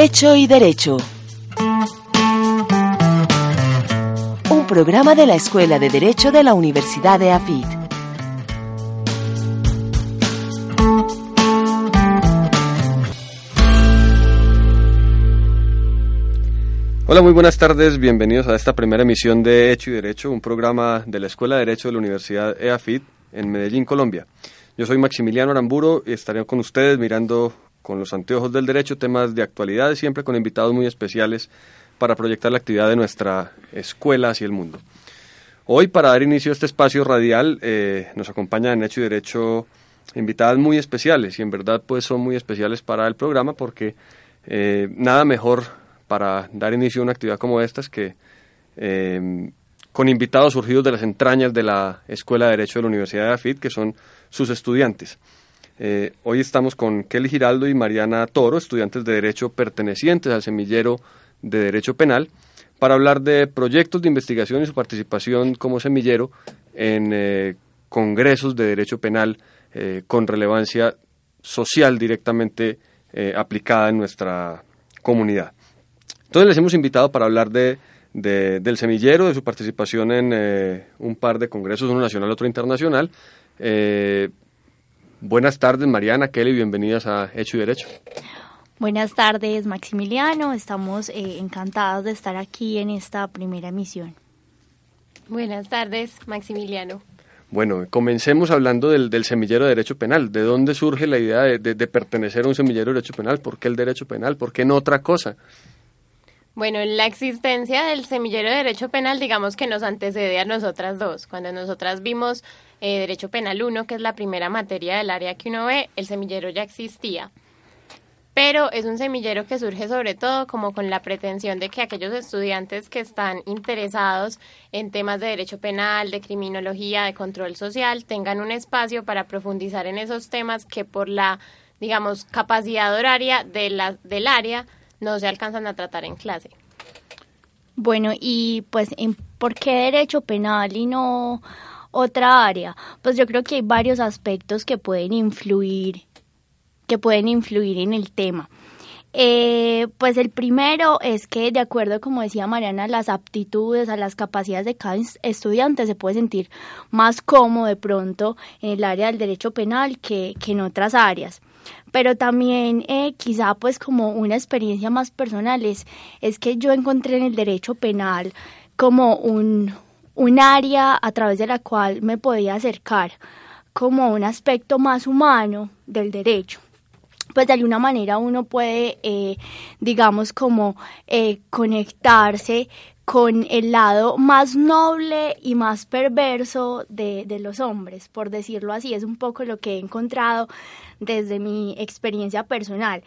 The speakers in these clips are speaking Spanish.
Hecho y Derecho. Un programa de la Escuela de Derecho de la Universidad EAFIT. Hola, muy buenas tardes. Bienvenidos a esta primera emisión de Hecho y Derecho, un programa de la Escuela de Derecho de la Universidad EAFIT en Medellín, Colombia. Yo soy Maximiliano Aramburo y estaré con ustedes mirando con los anteojos del derecho temas de actualidad, siempre con invitados muy especiales para proyectar la actividad de nuestra escuela hacia el mundo. Hoy, para dar inicio a este espacio radial, nos acompañan en Hecho y Derecho invitadas muy especiales, y en verdad pues son muy especiales para el programa, porque nada mejor para dar inicio a una actividad como esta es que con invitados surgidos de las entrañas de la Escuela de Derecho de la Universidad de EAFIT, que son sus estudiantes. Hoy estamos con Kelly Giraldo y Mariana Toro, estudiantes de Derecho pertenecientes al Semillero de Derecho Penal, para hablar de proyectos de investigación y su participación como semillero en congresos de Derecho Penal con relevancia social directamente aplicada en nuestra comunidad. Entonces les hemos invitado para hablar del semillero, de su participación en un par de congresos, uno nacional, otro internacional. Buenas tardes, Mariana, Kelly, bienvenidas a Hecho y Derecho. Buenas tardes, Maximiliano, estamos encantados de estar aquí en esta primera emisión. Buenas tardes, Maximiliano. Bueno, comencemos hablando del semillero de Derecho Penal. ¿De dónde surge la idea de pertenecer a un semillero de Derecho Penal? ¿Por qué el Derecho Penal? ¿Por qué no otra cosa? Bueno, la existencia del semillero de Derecho Penal, digamos que nos antecede a nosotras dos. Cuando nosotras vimos Derecho Penal 1, que es la primera materia del área que uno ve, el semillero ya existía. Pero es un semillero que surge sobre todo como con la pretensión de que aquellos estudiantes que están interesados en temas de Derecho Penal, de criminología, de control social, tengan un espacio para profundizar en esos temas que por la, digamos, capacidad horaria del área no se alcanzan a tratar en clase. Bueno, y pues, ¿por qué Derecho Penal y no otra área? Pues yo creo que hay varios aspectos que pueden influir, en el tema. Pues el primero es que, de acuerdo, como decía Mariana, las aptitudes, a las capacidades de cada estudiante, se puede sentir más cómodo de pronto en el área del Derecho Penal que en otras áreas. Pero también quizá pues como una experiencia más personal es que yo encontré en el Derecho Penal como un área a través de la cual me podía acercar como un aspecto más humano del derecho. Pues de alguna manera uno puede, digamos, como conectarse con el lado más noble y más perverso de los hombres, por decirlo así. Es un poco lo que he encontrado desde mi experiencia personal.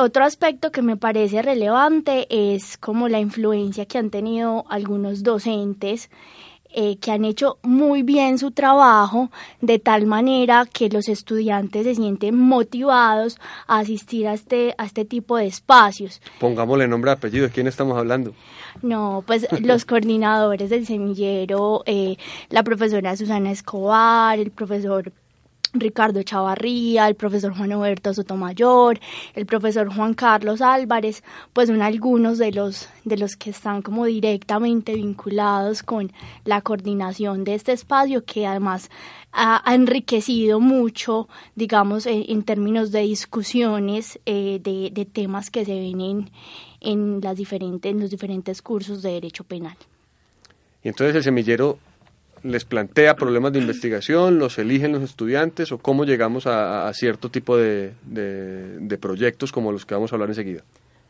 Otro aspecto que me parece relevante es como la influencia que han tenido algunos docentes que han hecho muy bien su trabajo, de tal manera que los estudiantes se sienten motivados a asistir a este tipo de espacios. Pongámosle nombre, apellido, ¿de quién estamos hablando? No, pues los coordinadores del semillero, la profesora Susana Escobar, el profesor Ricardo Chavarría, el profesor Juan Alberto Sotomayor, el profesor Juan Carlos Álvarez, pues son algunos de los que están como directamente vinculados con la coordinación de este espacio, que además ha enriquecido mucho, digamos, en términos de discusiones de temas que se ven en los diferentes cursos de Derecho Penal. Y entonces el semillero les plantea problemas de investigación, los eligen los estudiantes, o cómo llegamos a cierto tipo de proyectos como los que vamos a hablar enseguida.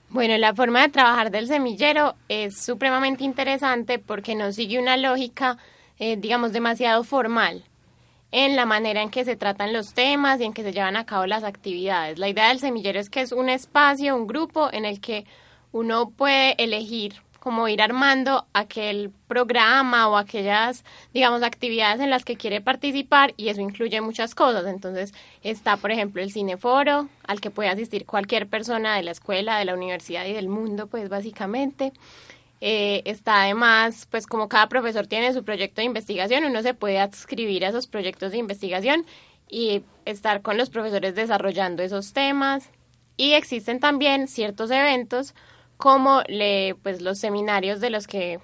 Bueno, la forma de trabajar del semillero es supremamente interesante porque no sigue una lógica, digamos, demasiado formal en la manera en que se tratan los temas y en que se llevan a cabo las actividades. La idea del semillero es que es un espacio, un grupo en el que uno puede elegir como ir armando aquel programa o aquellas, digamos, actividades en las que quiere participar, y eso incluye muchas cosas. Entonces está, por ejemplo, el cineforo, al que puede asistir cualquier persona de la escuela, de la universidad y del mundo, pues básicamente. Está además, pues como cada profesor tiene su proyecto de investigación, uno se puede adscribir a esos proyectos de investigación y estar con los profesores desarrollando esos temas. Y existen también ciertos eventos como los seminarios de los que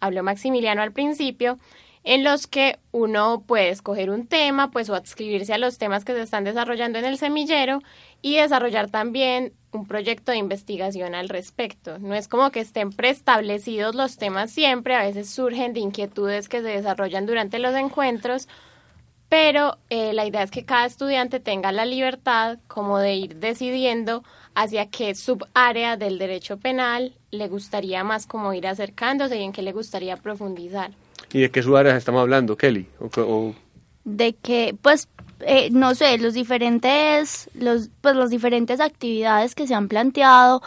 habló Maximiliano al principio, en los que uno puede escoger un tema, o adscribirse a los temas que se están desarrollando en el semillero y desarrollar también un proyecto de investigación al respecto. No es como que estén preestablecidos los temas siempre, a veces surgen de inquietudes que se desarrollan durante los encuentros, pero la idea es que cada estudiante tenga la libertad como de ir decidiendo hacia qué subárea del derecho penal le gustaría más como ir acercándose y en qué le gustaría profundizar. ¿Y de qué subáreas estamos hablando, Kelly? De que, no sé, las diferentes actividades que se han planteado,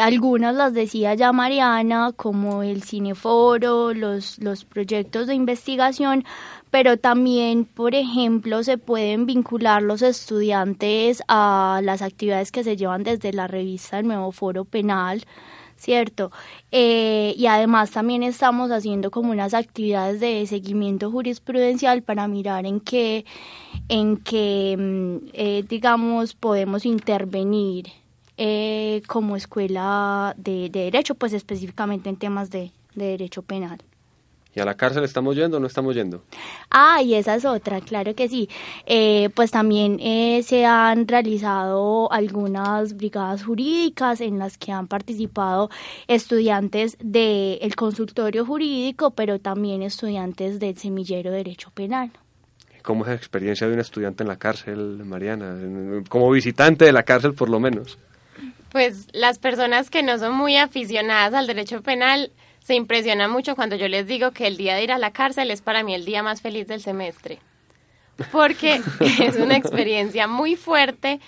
algunas las decía ya Mariana, como el cineforo, los proyectos de investigación, pero también, por ejemplo, se pueden vincular los estudiantes a las actividades que se llevan desde la revista del Nuevo Foro Penal, ¿cierto? Y además también estamos haciendo como unas actividades de seguimiento jurisprudencial para mirar en qué digamos, podemos intervenir como escuela de derecho, específicamente en temas de derecho penal. ¿Y a la cárcel estamos yendo o no estamos yendo? Ah, y esa es otra, claro que sí. También se han realizado algunas brigadas jurídicas en las que han participado estudiantes del consultorio jurídico, pero también estudiantes del semillero de Derecho Penal. ¿Cómo es la experiencia de un estudiante en la cárcel, Mariana? Como visitante de la cárcel, por lo menos. Pues las personas que no son muy aficionadas al derecho penal se impresiona mucho cuando yo les digo que el día de ir a la cárcel es para mí el día más feliz del semestre, porque es una experiencia muy fuerte,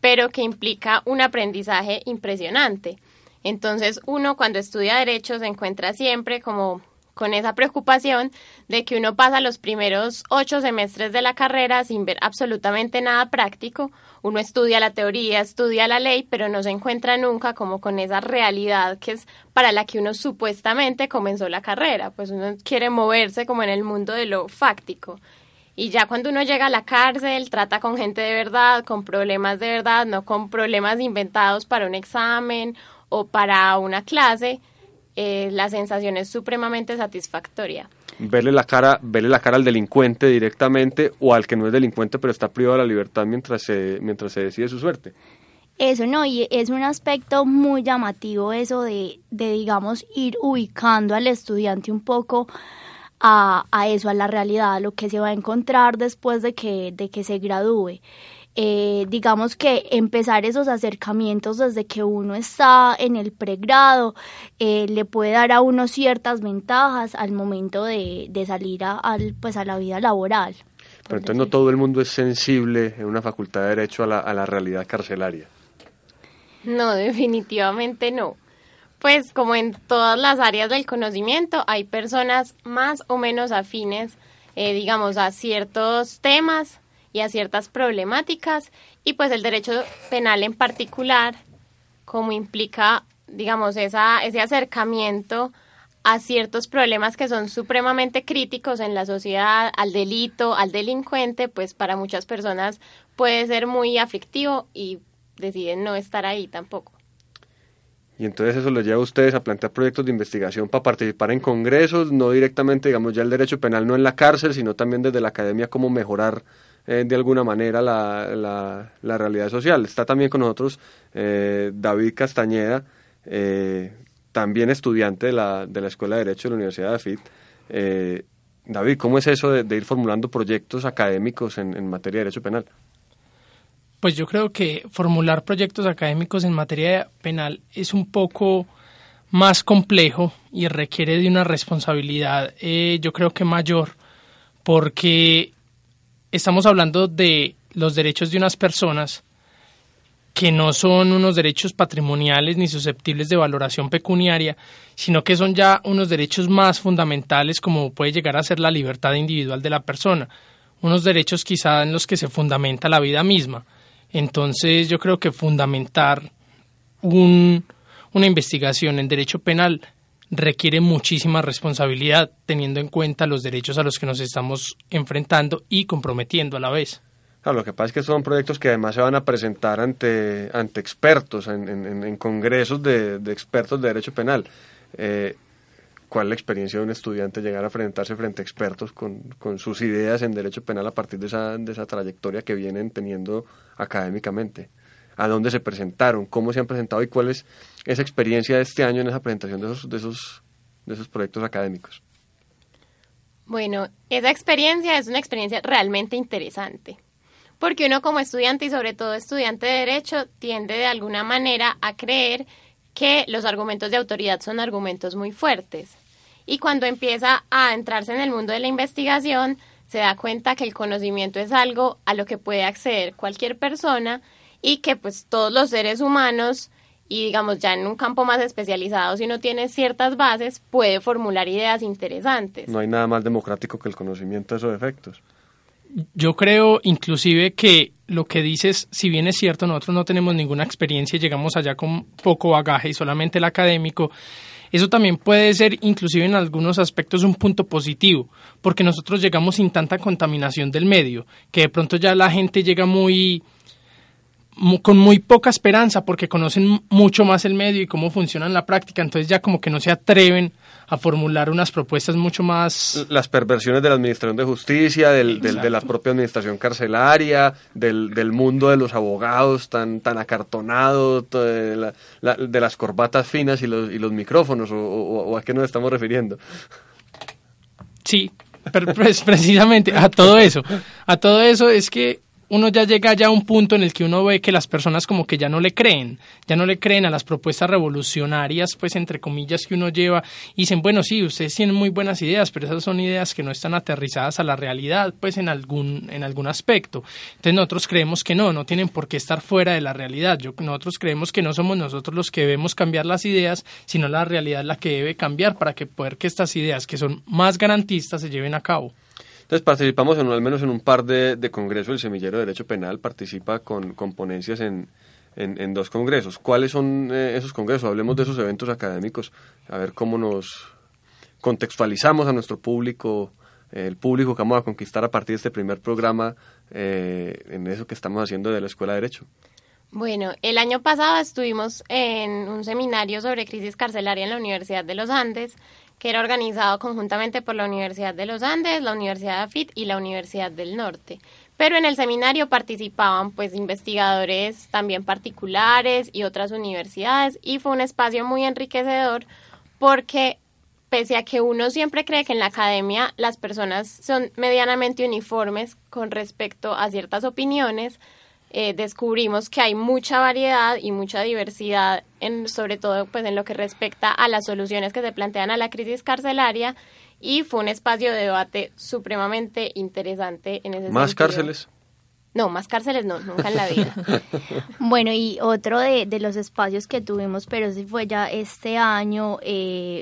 pero que implica un aprendizaje impresionante. Entonces uno cuando estudia derecho se encuentra siempre como con esa preocupación de que uno pasa los primeros 8 semestres de la carrera sin ver absolutamente nada práctico. Uno estudia la teoría, estudia la ley, pero no se encuentra nunca como con esa realidad que es para la que uno supuestamente comenzó la carrera. Pues uno quiere moverse como en el mundo de lo fáctico. Y ya cuando uno llega a la cárcel, trata con gente de verdad, con problemas de verdad, no con problemas inventados para un examen o para una clase. La sensación es supremamente satisfactoria. Verle la cara al delincuente directamente o al que no es delincuente pero está privado de la libertad mientras se decide su suerte. Eso no, y es un aspecto muy llamativo eso de digamos, ir ubicando al estudiante un poco a eso, a la realidad, a lo que se va a encontrar después de que se gradúe. Digamos que empezar esos acercamientos desde que uno está en el pregrado le puede dar a uno ciertas ventajas al momento de salir a la vida laboral. Pero entonces no todo el mundo es sensible en una facultad de Derecho a la realidad carcelaria. No, definitivamente no. Pues como en todas las áreas del conocimiento hay personas más o menos afines, digamos, a ciertos temas y a ciertas problemáticas, y pues el derecho penal en particular, como implica, digamos, ese acercamiento a ciertos problemas que son supremamente críticos en la sociedad, al delito, al delincuente, pues para muchas personas puede ser muy aflictivo y deciden no estar ahí tampoco. Y entonces eso los lleva a ustedes a plantear proyectos de investigación para participar en congresos, no directamente, digamos, ya el derecho penal no en la cárcel, sino también desde la academia, cómo mejorar de alguna manera la realidad social. Está también con nosotros David Castañeda, también estudiante de la Escuela de Derecho de la Universidad EAFIT. David, ¿cómo es eso de ir formulando proyectos académicos en materia de derecho penal? Pues yo creo que formular proyectos académicos en materia penal es un poco más complejo y requiere de una responsabilidad, yo creo que mayor, porque estamos hablando de los derechos de unas personas que no son unos derechos patrimoniales ni susceptibles de valoración pecuniaria, sino que son ya unos derechos más fundamentales, como puede llegar a ser la libertad individual de la persona, unos derechos quizá en los que se fundamenta la vida misma. Entonces yo creo que fundamentar una investigación en derecho penal requiere muchísima responsabilidad, teniendo en cuenta los derechos a los que nos estamos enfrentando y comprometiendo a la vez. Claro, lo que pasa es que son proyectos que además se van a presentar ante expertos, en congresos de expertos de derecho penal. ¿Cuál es la experiencia de un estudiante llegar a enfrentarse frente a expertos con sus ideas en derecho penal a partir de esa trayectoria que vienen teniendo académicamente? ¿A dónde se presentaron? ¿Cómo se han presentado? ¿Y cuál es esa experiencia de este año en esa presentación de esos proyectos académicos? Bueno, esa experiencia es una experiencia realmente interesante, porque uno como estudiante y sobre todo estudiante de Derecho tiende de alguna manera a creer que los argumentos de autoridad son argumentos muy fuertes, y cuando empieza a adentrarse en el mundo de la investigación se da cuenta que el conocimiento es algo a lo que puede acceder cualquier persona y que pues todos los seres humanos, y digamos ya en un campo más especializado, si uno tiene ciertas bases, puede formular ideas interesantes. No hay nada más democrático que el conocimiento de esos efectos. Yo creo inclusive que lo que dices, si bien es cierto, nosotros no tenemos ninguna experiencia y llegamos allá con poco bagaje y solamente el académico, eso también puede ser inclusive en algunos aspectos un punto positivo, porque nosotros llegamos sin tanta contaminación del medio, que de pronto ya la gente llega con muy poca esperanza porque conocen mucho más el medio y cómo funciona en la práctica, entonces ya como que no se atreven a formular unas propuestas mucho más... Las perversiones de la administración de justicia, de la propia administración carcelaria, del mundo de los abogados tan acartonado, de las corbatas finas y los micrófonos, o a qué nos estamos refiriendo. Sí, precisamente a todo eso es que uno ya llega ya a un punto en el que uno ve que las personas como que ya no le creen a las propuestas revolucionarias, pues entre comillas, que uno lleva, y dicen, bueno, sí, ustedes tienen muy buenas ideas, pero esas son ideas que no están aterrizadas a la realidad, pues en algún aspecto. Entonces nosotros creemos que no tienen por qué estar fuera de la realidad. Nosotros creemos que no somos nosotros los que debemos cambiar las ideas, sino la realidad la que debe cambiar para que poder que estas ideas que son más garantistas se lleven a cabo. Entonces participamos al menos en un par de congresos. El Semillero de Derecho Penal participa con ponencias en dos congresos. ¿Cuáles son esos congresos? Hablemos de esos eventos académicos, a ver cómo nos contextualizamos a nuestro público, el público que vamos a conquistar a partir de este primer programa, en eso que estamos haciendo de la Escuela de Derecho. Bueno, el año pasado estuvimos en un seminario sobre crisis carcelaria en la Universidad de los Andes, que era organizado conjuntamente por la Universidad de los Andes, la Universidad EAFIT y la Universidad del Norte. Pero en el seminario participaban pues investigadores también particulares y otras universidades, y fue un espacio muy enriquecedor porque pese a que uno siempre cree que en la academia las personas son medianamente uniformes con respecto a ciertas opiniones, descubrimos que hay mucha variedad y mucha diversidad, sobre todo pues en lo que respecta a las soluciones que se plantean a la crisis carcelaria, y fue un espacio de debate supremamente interesante en ese ¿Más sentido. Cárceles? No, más cárceles no, nunca en la vida. Bueno, y otro de los espacios que tuvimos, pero sí fue ya este año,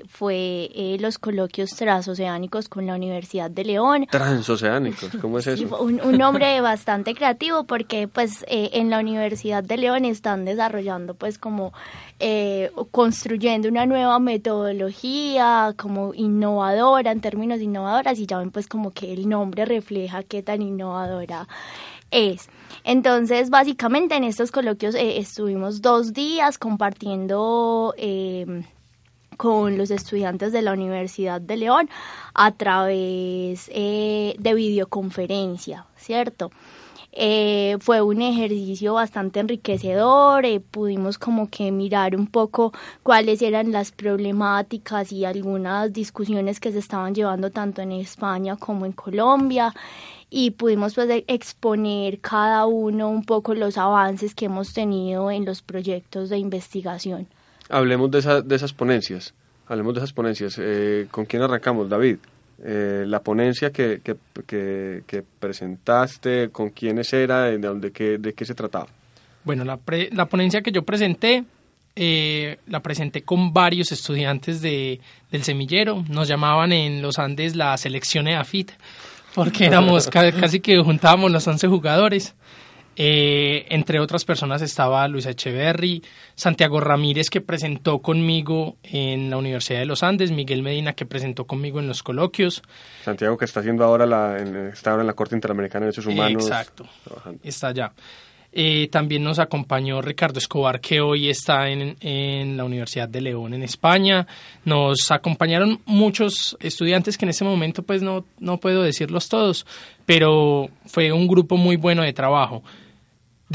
fue los coloquios transoceánicos con la Universidad de León. ¿Transoceánicos? ¿Cómo es eso? Sí, un nombre bastante creativo porque pues en la Universidad de León están desarrollando pues como construyendo una nueva metodología como innovadora, en términos innovadoras, y ya ven pues como que el nombre refleja qué tan innovadora es. Entonces, básicamente en estos coloquios estuvimos 2 días compartiendo con los estudiantes de la Universidad de León a través de videoconferencia, ¿cierto? Fue un ejercicio bastante enriquecedor, pudimos como que mirar un poco cuáles eran las problemáticas y algunas discusiones que se estaban llevando tanto en España como en Colombia, y pudimos pues exponer cada uno un poco los avances que hemos tenido en los proyectos de investigación. Hablemos de esas ponencias. ¿Con quién arrancamos, David? La ponencia que presentaste, ¿con quiénes era? ¿De qué se trataba? Bueno, la ponencia que yo presenté, la presenté con varios estudiantes del semillero. Nos llamaban en los Andes la selección EAFIT, porque éramos casi que juntábamos los 11 jugadores. Entre otras personas estaba Luis Echeverry, Santiago Ramírez, que presentó conmigo en la Universidad de los Andes, Miguel Medina, que presentó conmigo en los coloquios. Santiago, que está haciendo ahora está ahora en la Corte Interamericana de Derechos Humanos. Exacto, trabajando. Está allá. También nos acompañó Ricardo Escobar, que hoy está en la Universidad de León, en España. Nos acompañaron muchos estudiantes que en ese momento pues no puedo decirlos todos, pero fue un grupo muy bueno de trabajo.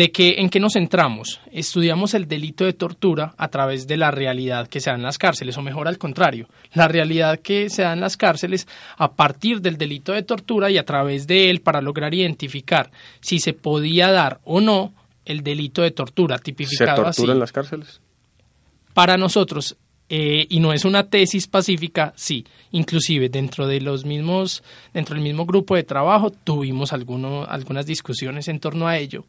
¿En qué nos centramos? Estudiamos el delito de tortura a través de la realidad que se da en las cárceles, o mejor al contrario, la realidad que se da en las cárceles a partir del delito de tortura y a través de él para lograr identificar si se podía dar o no el delito de tortura tipificado así. ¿Se tortura en las cárceles? Para nosotros, y no es una tesis pacífica, sí. Inclusive dentro del mismo grupo de trabajo tuvimos algunas discusiones en torno a ello.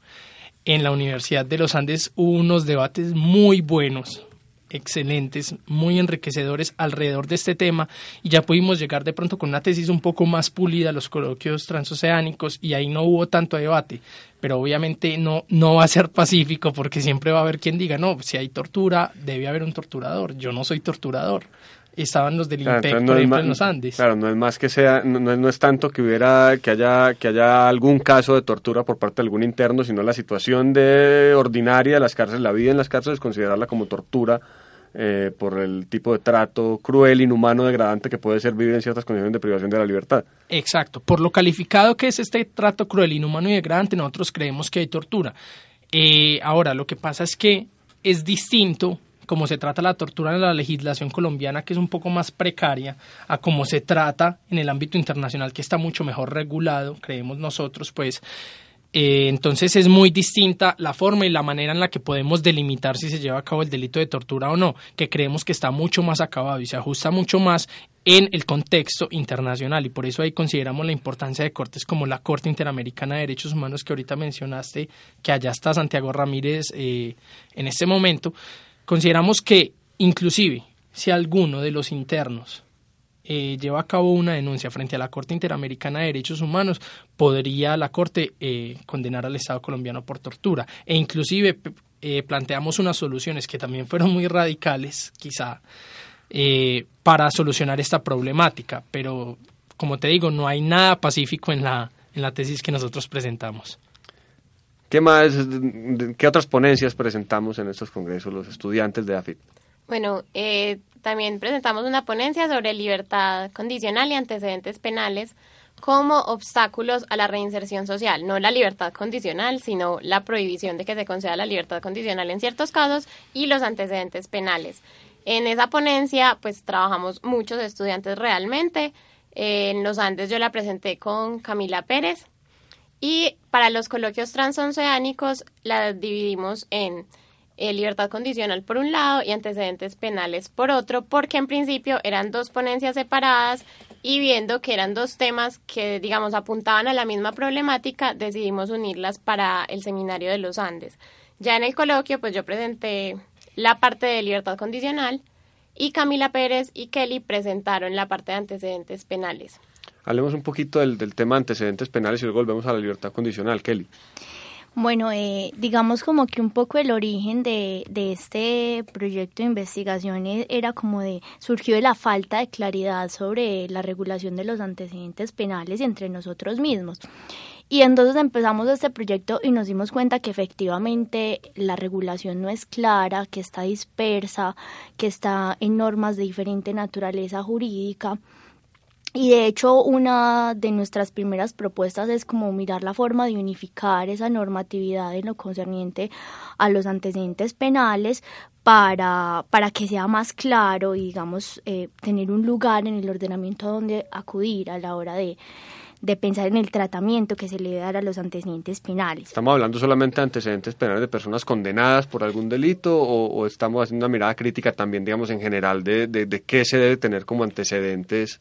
En la Universidad de los Andes hubo unos debates muy buenos, excelentes, muy enriquecedores alrededor de este tema, y ya pudimos llegar de pronto con una tesis un poco más pulida a los coloquios transoceánicos, y ahí no hubo tanto debate, pero obviamente no va a ser pacífico, porque siempre va a haber quien diga, no, si hay tortura, debe haber un torturador, yo no soy torturador. Estaban los del INPEC, por ejemplo, en los Andes. Claro, no es más que sea, no es tanto que haya algún caso de tortura por parte de algún interno, sino la situación ordinaria de las cárceles, la vida en las cárceles, considerarla como tortura por el tipo de trato cruel, inhumano, degradante que puede ser vivir en ciertas condiciones de privación de la libertad. Exacto, por lo calificado que es este trato cruel, inhumano y degradante, nosotros creemos que hay tortura. Ahora, lo que pasa es que es distinto como se trata la tortura en la legislación colombiana, que es un poco más precaria, a como se trata en el ámbito internacional, que está mucho mejor regulado, creemos nosotros, pues. Entonces es muy distinta la forma y la manera en la que podemos delimitar si se lleva a cabo el delito de tortura o no, que creemos que está mucho más acabado y se ajusta mucho más en el contexto internacional, y por eso ahí consideramos la importancia de cortes como la Corte Interamericana de Derechos Humanos, que ahorita mencionaste, que allá está Santiago Ramírez en este momento. Consideramos que, inclusive, si alguno de los internos lleva a cabo una denuncia frente a la Corte Interamericana de Derechos Humanos, podría la Corte condenar al Estado colombiano por tortura. E inclusive planteamos unas soluciones que también fueron muy radicales, quizá, para solucionar esta problemática. Pero, como te digo, no hay nada pacífico en la tesis que nosotros presentamos. ¿Qué otras ponencias presentamos en estos congresos los estudiantes de EAFIT? Bueno, también presentamos una ponencia sobre libertad condicional y antecedentes penales como obstáculos a la reinserción social. No la libertad condicional, sino la prohibición de que se conceda la libertad condicional en ciertos casos y los antecedentes penales. En esa ponencia, pues, trabajamos muchos estudiantes realmente. En los Andes yo la presenté con Camila Pérez. Y para los coloquios transoceánicos la dividimos en libertad condicional por un lado y antecedentes penales por otro, porque en principio eran dos ponencias separadas y viendo que eran dos temas que, digamos, apuntaban a la misma problemática, decidimos unirlas para el seminario de los Andes. Ya en el coloquio, pues yo presenté la parte de libertad condicional y Camila Pérez y Kelly presentaron la parte de antecedentes penales. Hablemos un poquito del tema antecedentes penales y luego volvemos a la libertad condicional, Kelly. Bueno, digamos como que un poco el origen de este proyecto de investigación era como surgió de la falta de claridad sobre la regulación de los antecedentes penales entre nosotros mismos. Y entonces empezamos este proyecto y nos dimos cuenta que efectivamente la regulación no es clara, que está dispersa, que está en normas de diferente naturaleza jurídica. Y de hecho una de nuestras primeras propuestas es como mirar la forma de unificar esa normatividad en lo concerniente a los antecedentes penales para que sea más claro y, digamos, tener un lugar en el ordenamiento donde acudir a la hora de pensar en el tratamiento que se le debe dar a los antecedentes penales. ¿Estamos hablando solamente de antecedentes penales de personas condenadas por algún delito o estamos haciendo una mirada crítica también, digamos, en general de qué se debe tener como antecedentes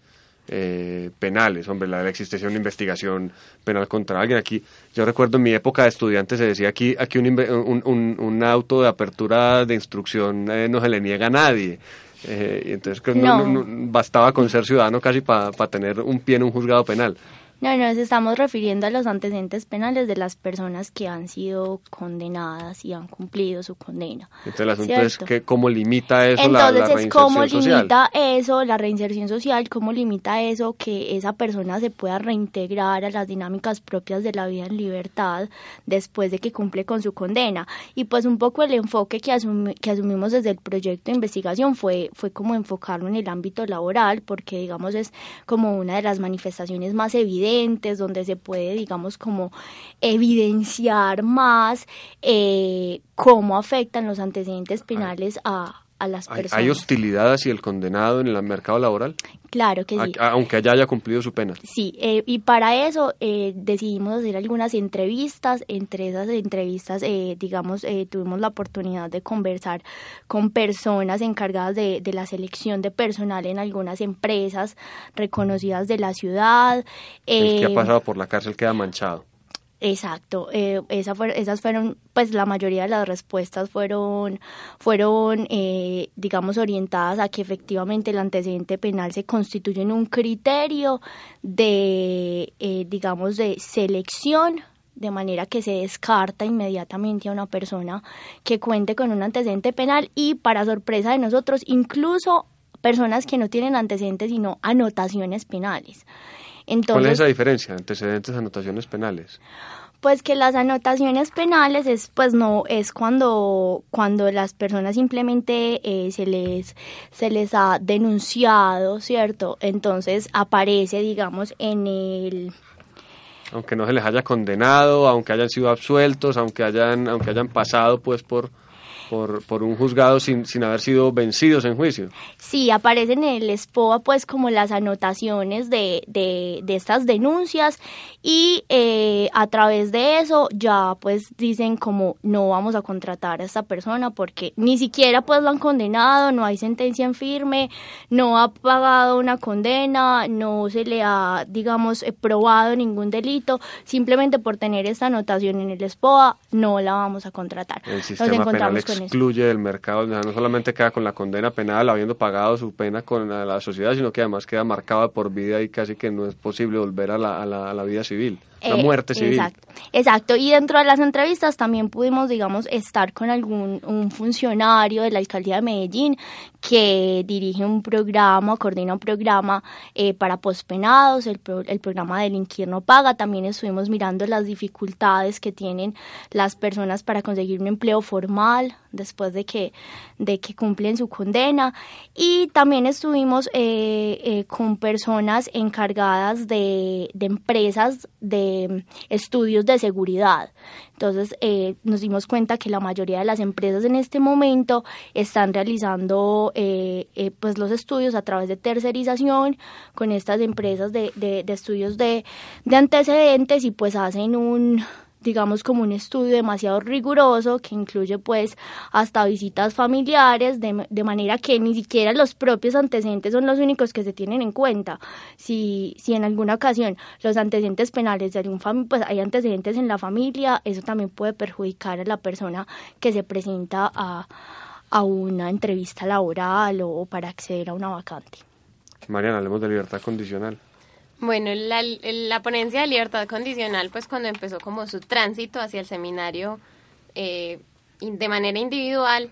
penales? Hombre, la existencia de una investigación penal contra alguien. Aquí, yo recuerdo en mi época de estudiante se decía aquí un auto de apertura de instrucción no se le niega a nadie. Entonces, no bastaba con ser ciudadano casi para tener un pie en un juzgado penal. No, nos estamos refiriendo a los antecedentes penales de las personas que han sido condenadas y han cumplido su condena. Entonces el asunto es que cómo limita eso la reinserción social. Entonces, ¿cómo limita eso la reinserción social? ¿Cómo limita eso que esa persona se pueda reintegrar a las dinámicas propias de la vida en libertad después de que cumple con su condena? Y pues un poco el enfoque que asumimos desde el proyecto de investigación fue como enfocarlo en el ámbito laboral, porque digamos es como una de las manifestaciones más evidentes donde se puede, digamos, como evidenciar más cómo afectan los antecedentes penales a las personas. ¿Hay hostilidad hacia el condenado en el mercado laboral? Claro que sí. Aunque ya haya cumplido su pena. Sí, y para eso decidimos hacer algunas entrevistas. Entre esas entrevistas, tuvimos la oportunidad de conversar con personas encargadas de la selección de personal en algunas empresas reconocidas de la ciudad. El que ha pasado por la cárcel queda manchado. Exacto, esas fueron, pues la mayoría de las respuestas fueron digamos, orientadas a que efectivamente el antecedente penal se constituye en un criterio de, digamos, de selección, de manera que se descarta inmediatamente a una persona que cuente con un antecedente penal y, para sorpresa de nosotros, incluso personas que no tienen antecedentes sino anotaciones penales. Entonces, ¿cuál es esa diferencia? Antecedentes, anotaciones penales. Pues que las anotaciones penales es cuando las personas simplemente se les ha denunciado, ¿cierto? Entonces aparece, digamos, en el... Aunque no se les haya condenado, aunque hayan sido absueltos, aunque hayan pasado pues por un juzgado sin haber sido vencidos en juicio. Sí, aparecen en el SPOA pues como las anotaciones de estas denuncias y a través de eso ya pues dicen como no vamos a contratar a esta persona porque ni siquiera pues lo han condenado, no hay sentencia en firme, no ha pagado una condena, no se le ha, digamos, probado ningún delito, simplemente por tener esta anotación en el SPOA no la vamos a contratar. El sistema penal excluye del mercado, no solamente queda con la condena penal habiendo pagado su pena con la sociedad, sino que además queda marcada por vida y casi que no es posible volver a la vida civil, la muerte civil. Exacto, y dentro de las entrevistas también pudimos, digamos, estar con un funcionario de la Alcaldía de Medellín que dirige un programa, coordina un programa para pospenados, el programa Delinquir no paga. También estuvimos mirando las dificultades que tienen las personas para conseguir un empleo formal después de que cumplen su condena, y también estuvimos con personas encargadas de empresas de estudios de seguridad. Entonces nos dimos cuenta que la mayoría de las empresas en este momento están realizando pues los estudios a través de tercerización con estas empresas de estudios de antecedentes, y pues hacen un... digamos como un estudio demasiado riguroso que incluye pues hasta visitas familiares, de manera que ni siquiera los propios antecedentes son los únicos que se tienen en cuenta. Si en alguna ocasión los antecedentes penales de algún pues hay antecedentes en la familia, eso también puede perjudicar a la persona que se presenta a una entrevista laboral o para acceder a una vacante. Mariana, hablemos de libertad condicional. Bueno, la ponencia de libertad condicional, pues cuando empezó como su tránsito hacia el seminario de manera individual,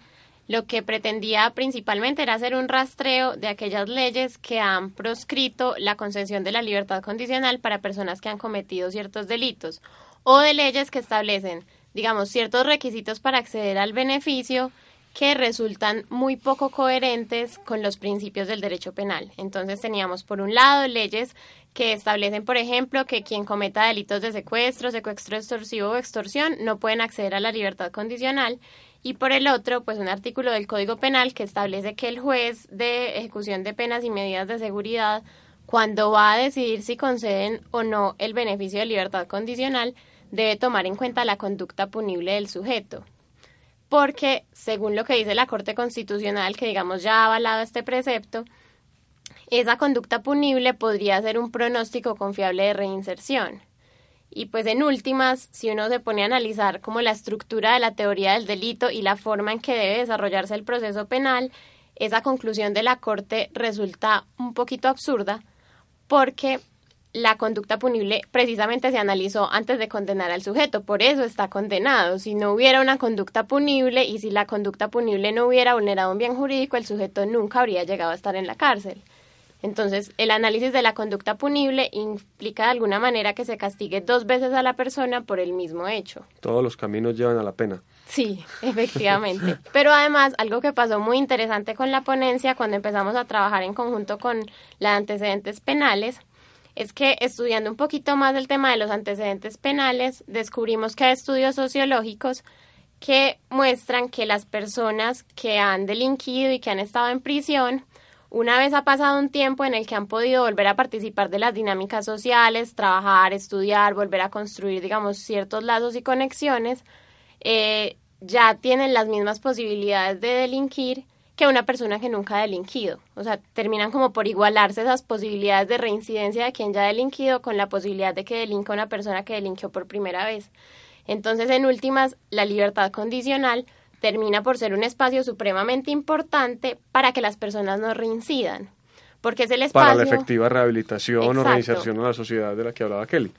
lo que pretendía principalmente era hacer un rastreo de aquellas leyes que han proscrito la concesión de la libertad condicional para personas que han cometido ciertos delitos, o de leyes que establecen, digamos, ciertos requisitos para acceder al beneficio que resultan muy poco coherentes con los principios del derecho penal. Entonces teníamos por un lado leyes que establecen, por ejemplo, que quien cometa delitos de secuestro, secuestro extorsivo o extorsión no pueden acceder a la libertad condicional, y por el otro, pues un artículo del Código Penal que establece que el juez de ejecución de penas y medidas de seguridad, cuando va a decidir si conceden o no el beneficio de libertad condicional, debe tomar en cuenta la conducta punible del sujeto. Porque, según lo que dice la Corte Constitucional, que digamos ya ha avalado este precepto, esa conducta punible podría ser un pronóstico confiable de reinserción. Y pues en últimas, si uno se pone a analizar como la estructura de la teoría del delito y la forma en que debe desarrollarse el proceso penal, esa conclusión de la Corte resulta un poquito absurda, porque la conducta punible precisamente se analizó antes de condenar al sujeto, por eso está condenado. Si no hubiera una conducta punible y si la conducta punible no hubiera vulnerado un bien jurídico, el sujeto nunca habría llegado a estar en la cárcel. Entonces, el análisis de la conducta punible implica de alguna manera que se castigue dos veces a la persona por el mismo hecho. Todos los caminos llevan a la pena. Sí, efectivamente. Pero además, algo que pasó muy interesante con la ponencia cuando empezamos a trabajar en conjunto con la de antecedentes penales, es que estudiando un poquito más el tema de los antecedentes penales, descubrimos que hay estudios sociológicos que muestran que las personas que han delinquido y que han estado en prisión, una vez ha pasado un tiempo en el que han podido volver a participar de las dinámicas sociales, trabajar, estudiar, volver a construir, digamos, ciertos lazos y conexiones, ya tienen las mismas posibilidades de delinquir que una persona que nunca ha delinquido. O sea, terminan como por igualarse esas posibilidades de reincidencia de quien ya ha delinquido con la posibilidad de que delinca una persona que delinquió por primera vez. Entonces, en últimas, la libertad condicional termina por ser un espacio supremamente importante para que las personas no reincidan, porque es el espacio... Para la efectiva rehabilitación, exacto, o reinserción a la sociedad de la que hablaba Kelly.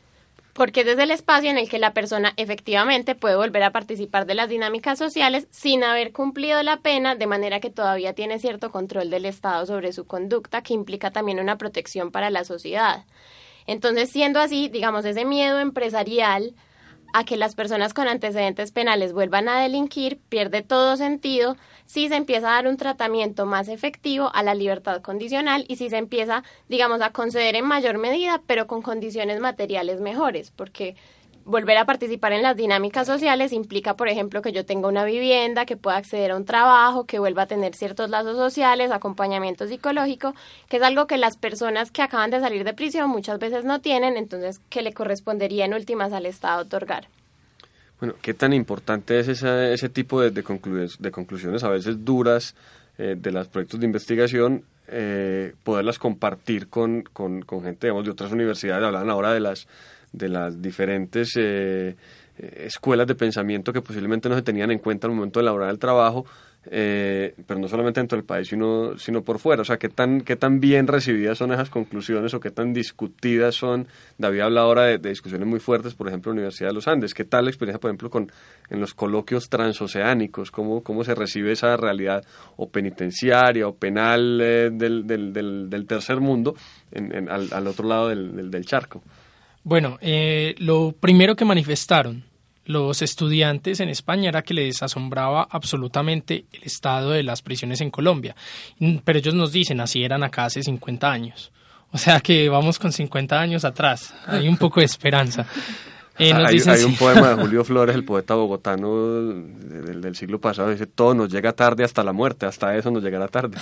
Porque es el espacio en el que la persona efectivamente puede volver a participar de las dinámicas sociales sin haber cumplido la pena, de manera que todavía tiene cierto control del Estado sobre su conducta, que implica también una protección para la sociedad. Entonces, siendo así, digamos, ese miedo empresarial a que las personas con antecedentes penales vuelvan a delinquir pierde todo sentido si se empieza a dar un tratamiento más efectivo a la libertad condicional y si se empieza, digamos, a conceder en mayor medida, pero con condiciones materiales mejores, porque volver a participar en las dinámicas sociales implica, por ejemplo, que yo tenga una vivienda, que pueda acceder a un trabajo, que vuelva a tener ciertos lazos sociales, acompañamiento psicológico, que es algo que las personas que acaban de salir de prisión muchas veces no tienen, entonces que le correspondería en últimas al Estado otorgar. Bueno, ¿qué tan importante es ese tipo de conclusiones a veces duras de los proyectos de investigación, poderlas compartir con gente, digamos, de otras universidades? Hablan ahora de las diferentes escuelas de pensamiento que posiblemente no se tenían en cuenta al momento de elaborar el trabajo, pero no solamente dentro del país, sino por fuera. O sea, ¿qué tan bien recibidas son esas conclusiones o qué tan discutidas son? David habla ahora de discusiones muy fuertes, por ejemplo, en la Universidad de los Andes. ¿Qué tal la experiencia, por ejemplo, en los coloquios transoceánicos? ¿Cómo se recibe esa realidad o penitenciaria o penal del tercer mundo al otro lado del charco? Bueno, lo primero que manifestaron los estudiantes en España era que les asombraba absolutamente el estado de las prisiones en Colombia. Pero ellos nos dicen, así eran acá hace 50 años. O sea que vamos con 50 años atrás. Hay un poco de esperanza. Hay un poema de Julio Flores, el poeta bogotano del siglo pasado, dice, todo nos llega tarde hasta la muerte, hasta eso nos llegará tarde.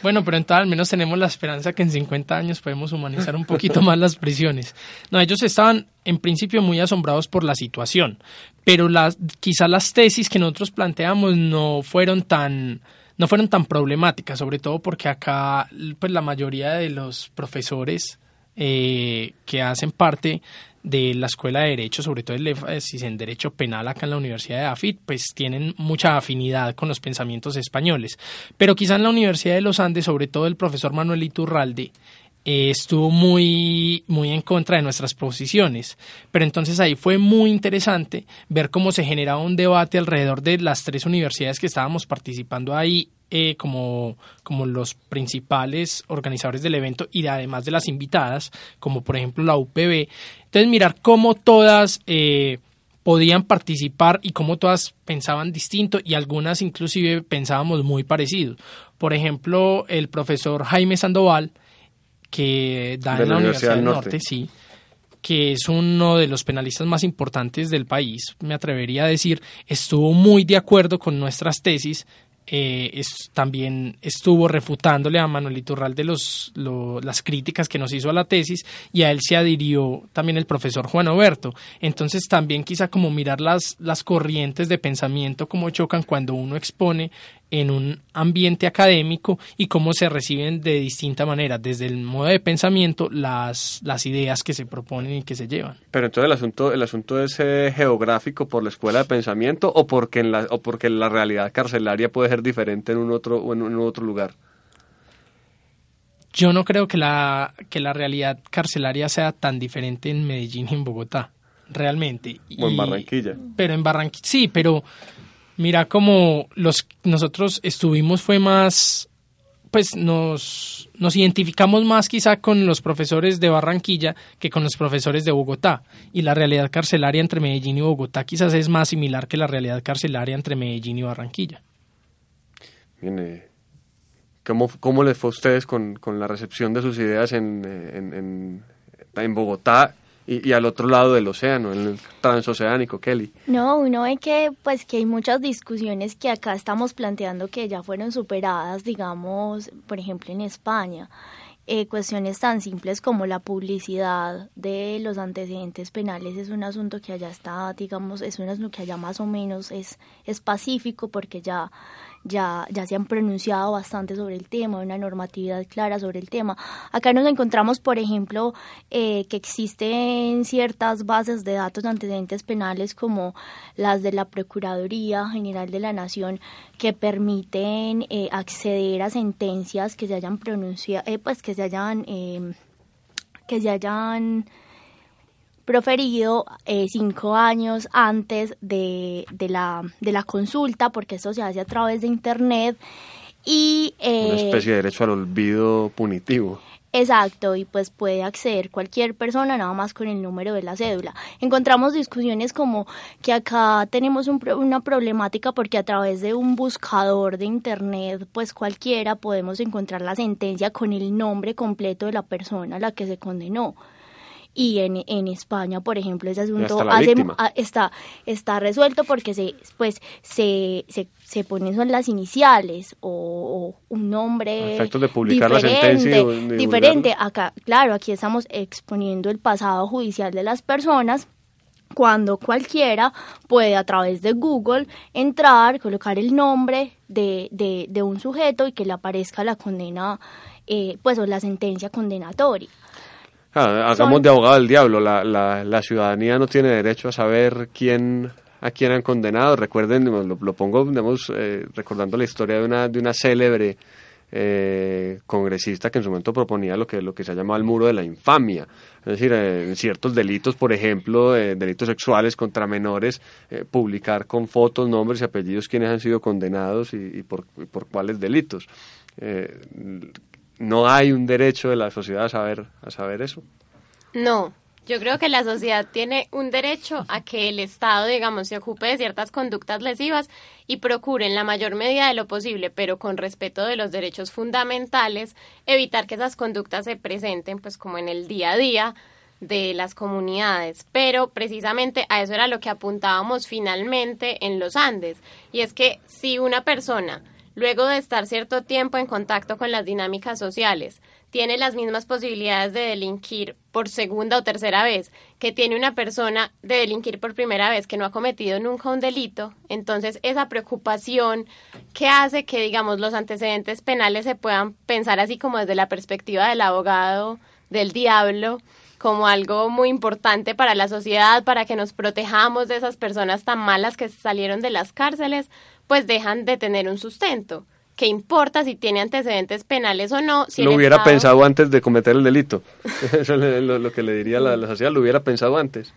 Bueno, pero entonces al menos tenemos la esperanza que en 50 años podemos humanizar un poquito más las prisiones. No, ellos estaban en principio muy asombrados por la situación, pero quizá las tesis que nosotros planteamos no fueron tan problemáticas, sobre todo porque acá pues la mayoría de los profesores que hacen parte de la Escuela de Derecho, sobre todo el énfasis en Derecho Penal acá en la Universidad de EAFIT, pues tienen mucha afinidad con los pensamientos españoles. Pero quizá en la Universidad de los Andes, sobre todo el profesor Manuel Iturralde, estuvo muy, muy en contra de nuestras posiciones. Pero entonces ahí fue muy interesante ver cómo se generaba un debate alrededor de las tres universidades que estábamos participando ahí, como los principales organizadores del evento y además de las invitadas, como por ejemplo la UPB. Entonces mirar cómo todas podían participar y cómo todas pensaban distinto y algunas inclusive pensábamos muy parecido. Por ejemplo, el profesor Jaime Sandoval, que da en la Universidad del Norte, sí, que es uno de los penalistas más importantes del país, me atrevería a decir, estuvo muy de acuerdo con nuestras tesis. También estuvo refutándole a Manuel Iturralde las críticas que nos hizo a la tesis y a él se adhirió también el profesor Juan Alberto. Entonces también quizá como mirar las corrientes de pensamiento cómo chocan cuando uno expone en un ambiente académico y cómo se reciben de distinta manera desde el modo de pensamiento las ideas que se proponen y que se llevan. Pero entonces el asunto es geográfico por la escuela de pensamiento o porque la realidad carcelaria puede ser diferente en un otro lugar. Yo no creo que la realidad carcelaria sea tan diferente en Medellín y en Bogotá, realmente. O en Barranquilla. Pero en Barranquilla, sí, pero mira como nosotros estuvimos fue más, pues nos identificamos más quizá con los profesores de Barranquilla que con los profesores de Bogotá. Y la realidad carcelaria entre Medellín y Bogotá quizás es más similar que la realidad carcelaria entre Medellín y Barranquilla. Bien, ¿Cómo les fue a ustedes con la recepción de sus ideas en Bogotá y al otro lado del océano, en el transoceánico, Kelly? No, uno ve que, pues, que hay muchas discusiones que acá estamos planteando que ya fueron superadas, digamos, por ejemplo, en España. Cuestiones tan simples como la publicidad de los antecedentes penales es un asunto que allá está, digamos, es un asunto que allá más o menos es pacífico porque ya se han pronunciado bastante sobre el tema, una normatividad clara sobre el tema. Acá nos encontramos, por ejemplo, que existen ciertas bases de datos de antecedentes penales como las de la Procuraduría General de la Nación que permiten acceder a sentencias que se hayan pronunciado, pues que se hayan proferido 5 años antes de la consulta, porque eso se hace a través de internet y una especie de derecho al olvido punitivo. Exacto, y pues puede acceder cualquier persona nada más con el número de la cédula. Encontramos discusiones como que acá tenemos una problemática porque a través de un buscador de internet, pues cualquiera podemos encontrar la sentencia con el nombre completo de la persona a la que se condenó. Y en España, por ejemplo, ese asunto está resuelto porque se ponen son las iniciales o un nombre efectos de publicar la sentencia diferente. Acá, claro, aquí estamos exponiendo el pasado judicial de las personas cuando cualquiera puede a través de Google entrar, colocar el nombre de un sujeto y que le aparezca la condena, pues o la sentencia condenatoria. Ah, hagamos de abogado del diablo, la ciudadanía no tiene derecho a saber a quién han condenado. Recuerden, lo pongo, digamos, recordando la historia de una célebre congresista que en su momento proponía lo que se ha llamado el muro de la infamia, es decir, ciertos delitos, por ejemplo, delitos sexuales contra menores, publicar con fotos, nombres y apellidos quiénes han sido condenados y por cuáles delitos. ¿No hay un derecho de la sociedad a saber eso? No, yo creo que la sociedad tiene un derecho a que el Estado, digamos, se ocupe de ciertas conductas lesivas y procure en la mayor medida de lo posible, pero con respeto de los derechos fundamentales, evitar que esas conductas se presenten, pues como en el día a día de las comunidades. Pero precisamente a eso era lo que apuntábamos finalmente en los Andes, y es que si una persona, luego de estar cierto tiempo en contacto con las dinámicas sociales, tiene las mismas posibilidades de delinquir por segunda o tercera vez que tiene una persona de delinquir por primera vez que no ha cometido nunca un delito. Entonces, esa preocupación que hace que, digamos, los antecedentes penales se puedan pensar así como desde la perspectiva del abogado del diablo, como algo muy importante para la sociedad, para que nos protejamos de esas personas tan malas que salieron de las cárceles, pues dejan de tener un sustento. ¿Qué importa si tiene antecedentes penales o no? Si lo hubiera pensado antes de cometer el delito. Eso es lo que le diría la sociedad, lo hubiera pensado antes.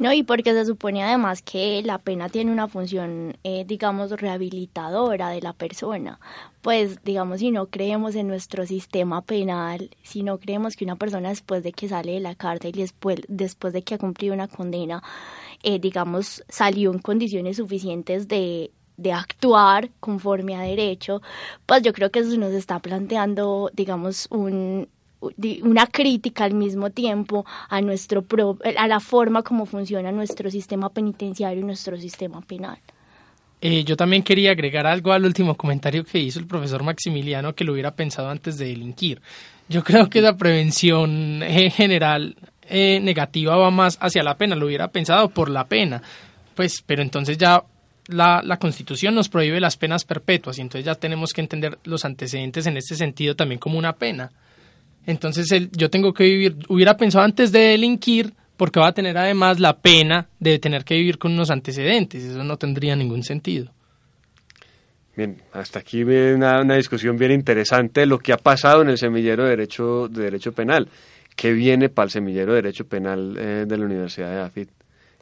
No, y porque se supone además que la pena tiene una función, digamos, rehabilitadora de la persona. Pues, digamos, si no creemos en nuestro sistema penal, si no creemos que una persona después de que sale de la cárcel y después de que ha cumplido una condena, digamos, salió en condiciones suficientes de actuar conforme a derecho, pues yo creo que eso nos está planteando, digamos, una crítica al mismo tiempo a la forma como funciona nuestro sistema penitenciario y nuestro sistema penal. Yo también quería agregar algo al último comentario que hizo el profesor Maximiliano, que lo hubiera pensado antes de delinquir. Yo creo que la prevención general negativa va más hacia la pena, lo hubiera pensado por la pena, pues, pero entonces ya la Constitución nos prohíbe las penas perpetuas y entonces ya tenemos que entender los antecedentes en este sentido también como una pena. Entonces yo tengo que vivir, hubiera pensado antes de delinquir porque va a tener además la pena de tener que vivir con unos antecedentes, eso no tendría ningún sentido. Bien, hasta aquí una discusión bien interesante de lo que ha pasado en el Semillero de Derecho Penal. ¿Qué viene para el Semillero de Derecho Penal de la Universidad de EAFIT?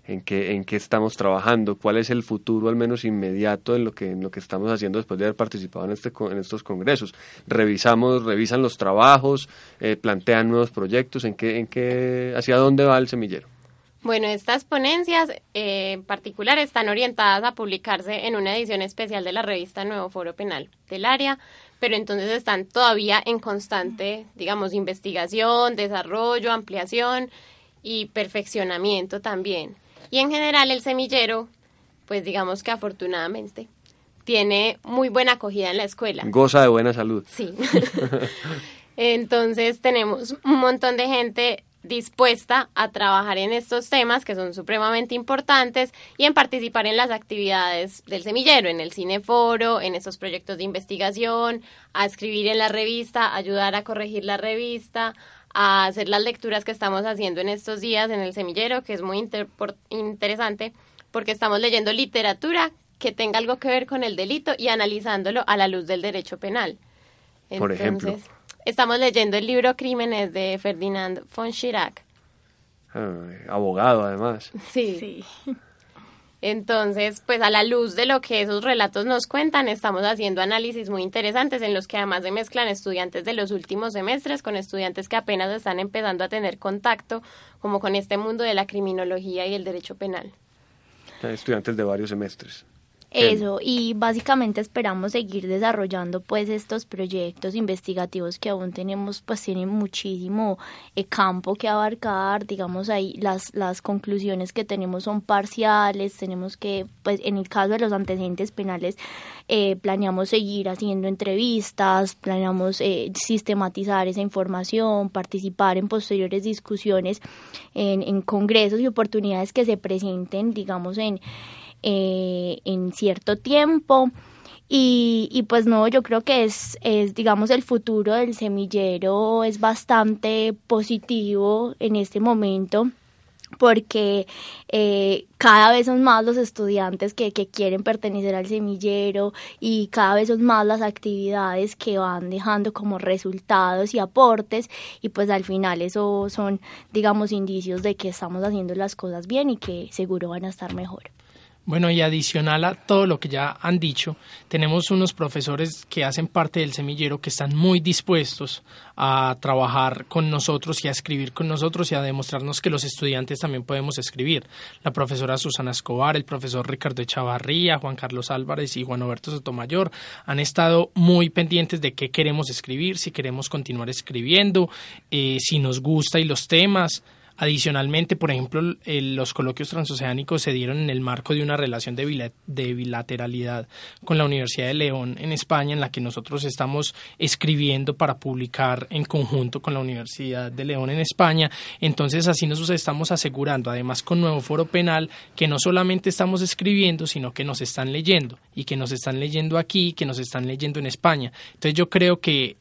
¿En qué estamos trabajando? ¿Cuál es el futuro, al menos inmediato, en lo que estamos haciendo después de haber participado en estos congresos? ¿Revisan los trabajos? ¿Plantean nuevos proyectos? ¿Hacia dónde va el semillero? Bueno, estas ponencias en particular están orientadas a publicarse en una edición especial de la revista Nuevo Foro Penal del área, pero entonces están todavía en constante, digamos, investigación, desarrollo, ampliación y perfeccionamiento también. Y en general el semillero, pues digamos que afortunadamente, tiene muy buena acogida en la escuela. Goza de buena salud. Sí. Entonces tenemos un montón de gente dispuesta a trabajar en estos temas que son supremamente importantes y en participar en las actividades del semillero, en el cineforo, en estos proyectos de investigación, a escribir en la revista, ayudar a corregir la revista, a hacer las lecturas que estamos haciendo en estos días en el semillero, que es muy interesante porque estamos leyendo literatura que tenga algo que ver con el delito y analizándolo a la luz del derecho penal. Entonces, por ejemplo, estamos leyendo el libro Crímenes de Ferdinand von Schirach. Abogado, además. Sí. Entonces, pues a la luz de lo que esos relatos nos cuentan, estamos haciendo análisis muy interesantes en los que además se mezclan estudiantes de los últimos semestres con estudiantes que apenas están empezando a tener contacto como con este mundo de la criminología y el derecho penal. Estudiantes de varios semestres. Eso, y básicamente esperamos seguir desarrollando pues estos proyectos investigativos que aún tenemos, pues tienen muchísimo campo que abarcar, digamos ahí las conclusiones que tenemos son parciales, tenemos que, pues en el caso de los antecedentes penales, planeamos seguir haciendo entrevistas, planeamos sistematizar esa información, participar en posteriores discusiones, en congresos y oportunidades que se presenten, digamos en cierto tiempo y pues no, yo creo que es digamos el futuro del semillero es bastante positivo en este momento porque cada vez son más los estudiantes que quieren pertenecer al semillero y cada vez son más las actividades que van dejando como resultados y aportes y pues al final eso son digamos indicios de que estamos haciendo las cosas bien y que seguro van a estar mejor. Bueno, y adicional a todo lo que ya han dicho, tenemos unos profesores que hacen parte del semillero que están muy dispuestos a trabajar con nosotros y a escribir con nosotros y a demostrarnos que los estudiantes también podemos escribir. La profesora Susana Escobar, el profesor Ricardo Chavarría, Juan Carlos Álvarez y Juan Alberto Sotomayor han estado muy pendientes de qué queremos escribir, si queremos continuar escribiendo, si nos gusta y los temas. Adicionalmente, por ejemplo, los coloquios transoceánicos se dieron en el marco de una relación de bilateralidad con la Universidad de León en España, en la que nosotros estamos escribiendo para publicar en conjunto con la Universidad de León en España. Entonces, así nos estamos asegurando, además con Nuevo Foro Penal, que no solamente estamos escribiendo, sino que nos están leyendo, y que nos están leyendo aquí, que nos están leyendo en España. Entonces, yo creo que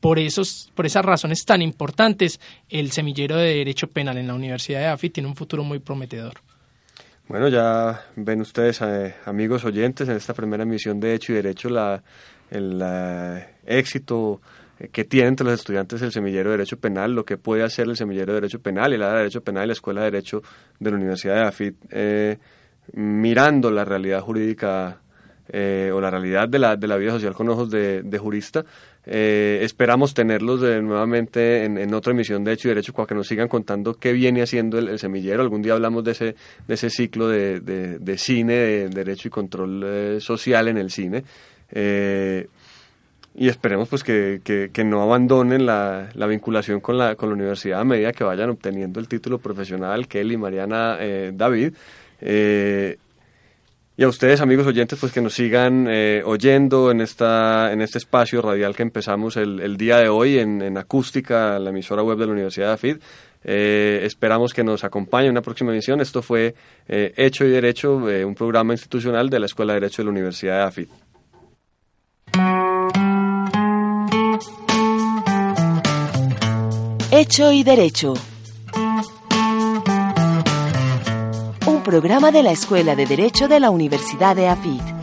por esas razones tan importantes, el Semillero de Derecho Penal en la Universidad de EAFIT tiene un futuro muy prometedor. Bueno, ya ven ustedes, amigos oyentes, en esta primera emisión de Hecho y Derecho, el éxito que tienen entre los estudiantes el Semillero de Derecho Penal, lo que puede hacer el Semillero de Derecho Penal, el área de Derecho Penal y la Escuela de Derecho de la Universidad de EAFIT, mirando la realidad jurídica o la realidad de la vida social con ojos de jurista. Esperamos tenerlos nuevamente en otra emisión de Hecho y Derecho para que nos sigan contando qué viene haciendo el semillero. Algún día hablamos de ese ciclo de cine, de derecho y control social en el cine. Y esperemos pues que no abandonen la vinculación con la universidad a medida que vayan obteniendo el título profesional, Kelly, Mariana, David. Y a ustedes, amigos oyentes, pues que nos sigan oyendo en este espacio radial que empezamos el día de hoy en Acústica, la emisora web de la Universidad de EAFIT. Esperamos que nos acompañe en una próxima emisión. Esto fue Hecho y Derecho, un programa institucional de la Escuela de Derecho de la Universidad de EAFIT. Hecho y Derecho. Programa de la Escuela de Derecho de la Universidad de EAFIT.